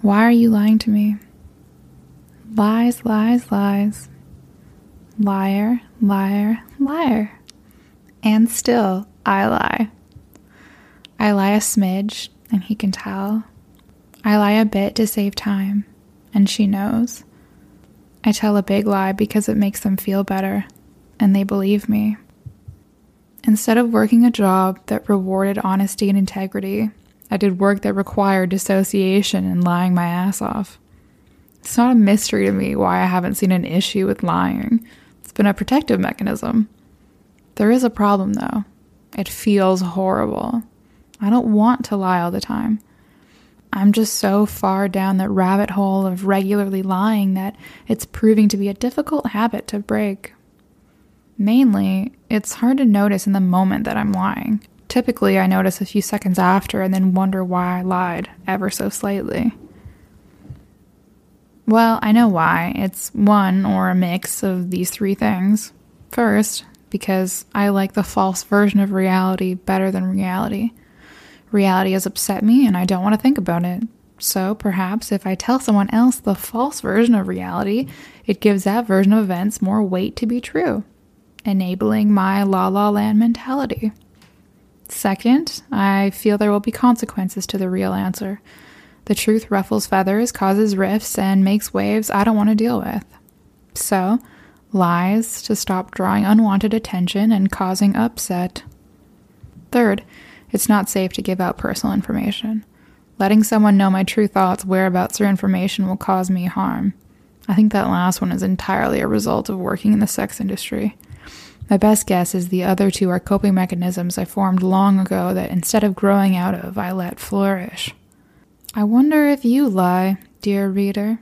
Why are you lying to me? Lies, lies, lies. Liar, liar, liar. And still, I lie. I lie a smidge, and he can tell. I lie a bit to save time, and she knows. I tell a big lie because it makes them feel better, and they believe me. Instead of working a job that rewarded honesty and integrity, I did work that required dissociation and lying my ass off. It's not a mystery to me why I haven't seen an issue with lying. It's been a protective mechanism. There is a problem, though. It feels horrible. I don't want to lie all the time. I'm just so far down that rabbit hole of regularly lying that it's proving to be a difficult habit to break. Mainly, it's hard to notice in the moment that I'm lying. Typically, I notice a few seconds after and then wonder why I lied ever so slightly. Well, I know why. It's one or a mix of these three things. First, because I like the false version of reality better than reality. Reality has upset me and I don't want to think about it. So perhaps if I tell someone else the false version of reality, it gives that version of events more weight to be true, enabling my la-la land mentality. Second, I feel there will be consequences to the real answer. The truth ruffles feathers, causes rifts, and makes waves I don't want to deal with. So, lies to stop drawing unwanted attention and causing upset. Third, it's not safe to give out personal information. Letting someone know my true thoughts, whereabouts, or information will cause me harm. I think that last one is entirely a result of working in the sex industry. My best guess is the other two are coping mechanisms I formed long ago that instead of growing out of, I let flourish. I wonder if you lie, dear reader.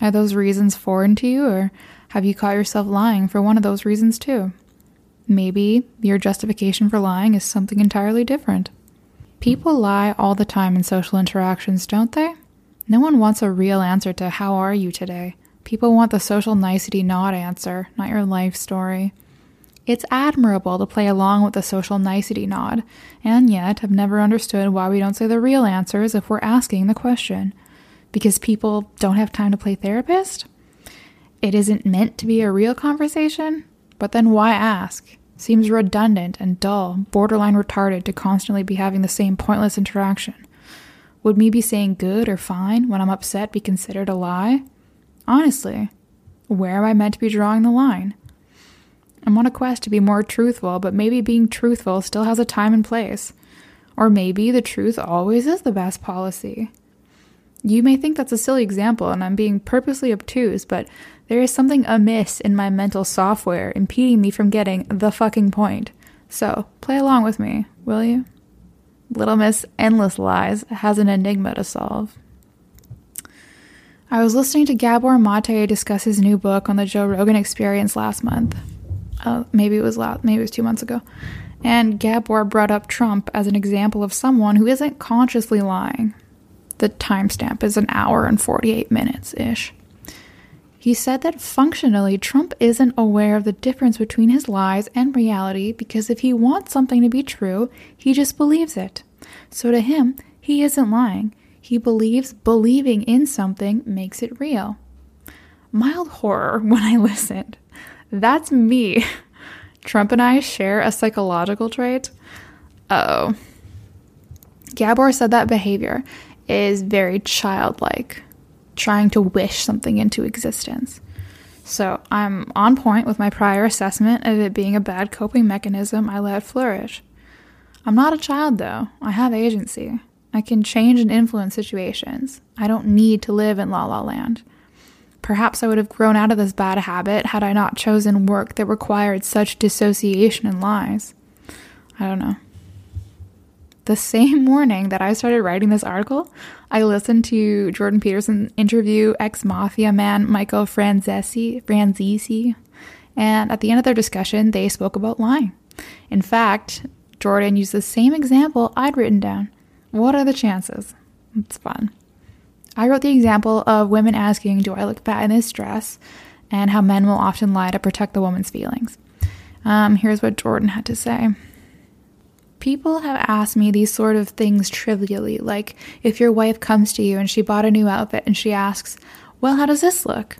Are those reasons foreign to you, or have you caught yourself lying for one of those reasons too? Maybe your justification for lying is something entirely different. People lie all the time in social interactions, don't they? No one wants a real answer to how are you today. People want the social nicety not answer, not your life story. It's admirable to play along with the social nicety nod, and yet I've never understood why we don't say the real answers if we're asking the question. Because people don't have time to play therapist? It isn't meant to be a real conversation? But then why ask? Seems redundant and dull, borderline retarded to constantly be having the same pointless interaction. Would me be saying good or fine when I'm upset be considered a lie? Honestly, where am I meant to be drawing the line? I'm on a quest to be more truthful, but maybe being truthful still has a time and place. Or maybe the truth always is the best policy. You may think that's a silly example and I'm being purposely obtuse, but there is something amiss in my mental software impeding me from getting the fucking point. So, play along with me, will you? Little Miss Endless Lies has an enigma to solve. I was listening to Gabor Mate discuss his new book on the Joe Rogan Experience last month. Maybe it was 2 months ago. And Gabor brought up Trump as an example of someone who isn't consciously lying. The timestamp is an hour and 48 minutes-ish. He said that functionally, Trump isn't aware of the difference between his lies and reality because if he wants something to be true, he just believes it. So to him, he isn't lying. He believes believing in something makes it real. Mild horror when I listened. That's me. Trump and I share a psychological trait. Uh-oh. Gabor said that behavior is very childlike, trying to wish something into existence. So I'm on point with my prior assessment of it being a bad coping mechanism I let flourish. I'm not a child, though. I have agency. I can change and influence situations. I don't need to live in La La Land. Perhaps I would have grown out of this bad habit had I not chosen work that required such dissociation and lies. I don't know. The same morning that I started writing this article, I listened to Jordan Peterson interview ex-mafia man Michael Franzese, and at the end of their discussion, they spoke about lying. In fact, Jordan used the same example I'd written down. What are the chances? It's fun. I wrote the example of women asking, do I look fat in this dress? And how men will often lie to protect the woman's feelings. Here's what Jordan had to say. People have asked me these sort of things trivially, like if your wife comes to you and she bought a new outfit and she asks, well, how does this look?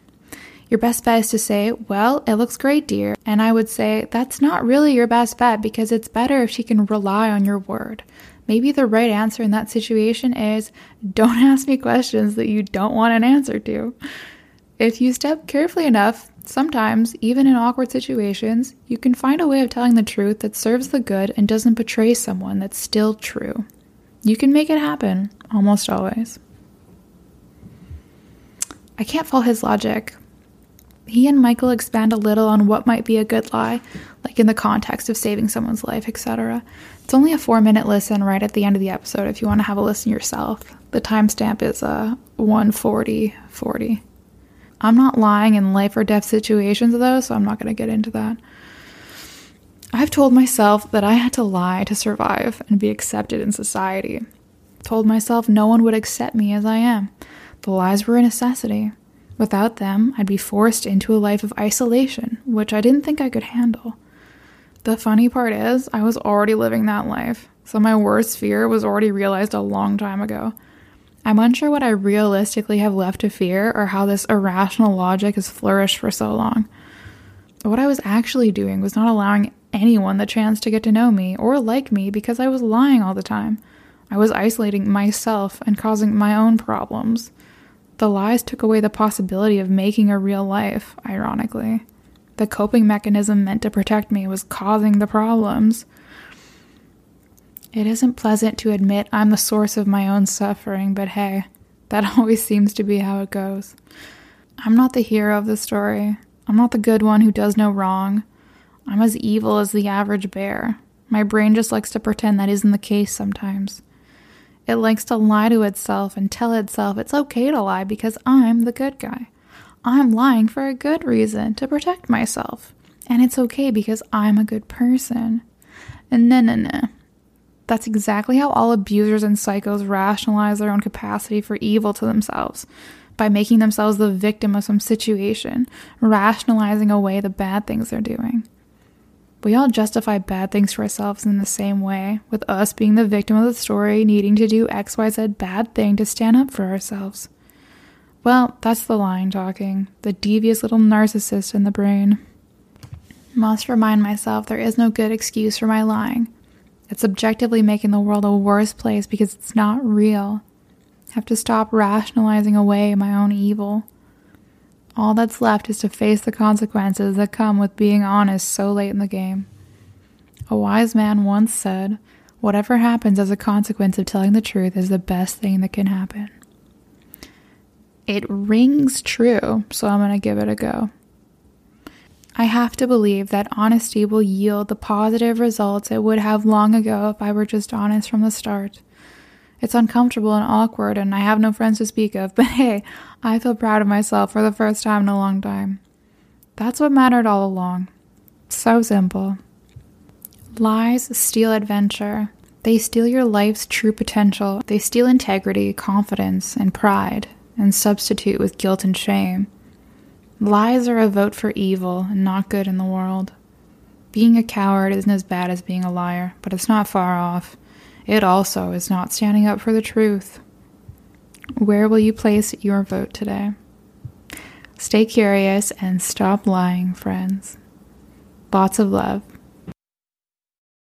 Your best bet is to say, well, it looks great, dear. And I would say that's not really your best bet because it's better if she can rely on your word. Maybe the right answer in that situation is don't ask me questions that you don't want an answer to. If you step carefully enough, sometimes, even in awkward situations, you can find a way of telling the truth that serves the good and doesn't betray someone that's still true. You can make it happen, almost always. I can't follow his logic. He and Michael expand a little on what might be a good lie, like in the context of saving someone's life, etc. It's only a 4-minute listen right at the end of the episode if you want to have a listen yourself. The timestamp is 1:40:40. I'm not lying in life or death situations, though, so I'm not going to get into that. I've told myself that I had to lie to survive and be accepted in society. Told myself no one would accept me as I am. The lies were a necessity. Without them, I'd be forced into a life of isolation, which I didn't think I could handle. The funny part is, I was already living that life, so my worst fear was already realized a long time ago. I'm unsure what I realistically have left to fear or how this irrational logic has flourished for so long. What I was actually doing was not allowing anyone the chance to get to know me or like me because I was lying all the time. I was isolating myself and causing my own problems. The lies took away the possibility of making a real life, ironically. The coping mechanism meant to protect me was causing the problems. It isn't pleasant to admit I'm the source of my own suffering, but hey, that always seems to be how it goes. I'm not the hero of the story. I'm not the good one who does no wrong. I'm as evil as the average bear. My brain just likes to pretend that isn't the case sometimes. It likes to lie to itself and tell itself it's okay to lie because I'm the good guy. I'm lying for a good reason, to protect myself. And it's okay because I'm a good person. And no. That's exactly how all abusers and psychos rationalize their own capacity for evil to themselves, by making themselves the victim of some situation, rationalizing away the bad things they're doing. We all justify bad things to ourselves in the same way, with us being the victim of the story, needing to do XYZ bad thing to stand up for ourselves. Well, that's the lying talking, the devious little narcissist in the brain. Must remind myself there is no good excuse for my lying. It's objectively making the world a worse place because it's not real. I have to stop rationalizing away my own evil. All that's left is to face the consequences that come with being honest so late in the game. A wise man once said, "Whatever happens as a consequence of telling the truth is the best thing that can happen." It rings true, so I'm going to give it a go. I have to believe that honesty will yield the positive results it would have long ago if I were just honest from the start. It's uncomfortable and awkward, and I have no friends to speak of, but hey, I feel proud of myself for the first time in a long time. That's what mattered all along. So simple. Lies steal adventure. They steal your life's true potential. They steal integrity, confidence, and pride, and substitute with guilt and shame. Lies are a vote for evil and not good in the world. Being a coward isn't as bad as being a liar, but it's not far off. It also is not standing up for the truth. Where will you place your vote today? Stay curious and stop lying, friends. Lots of love.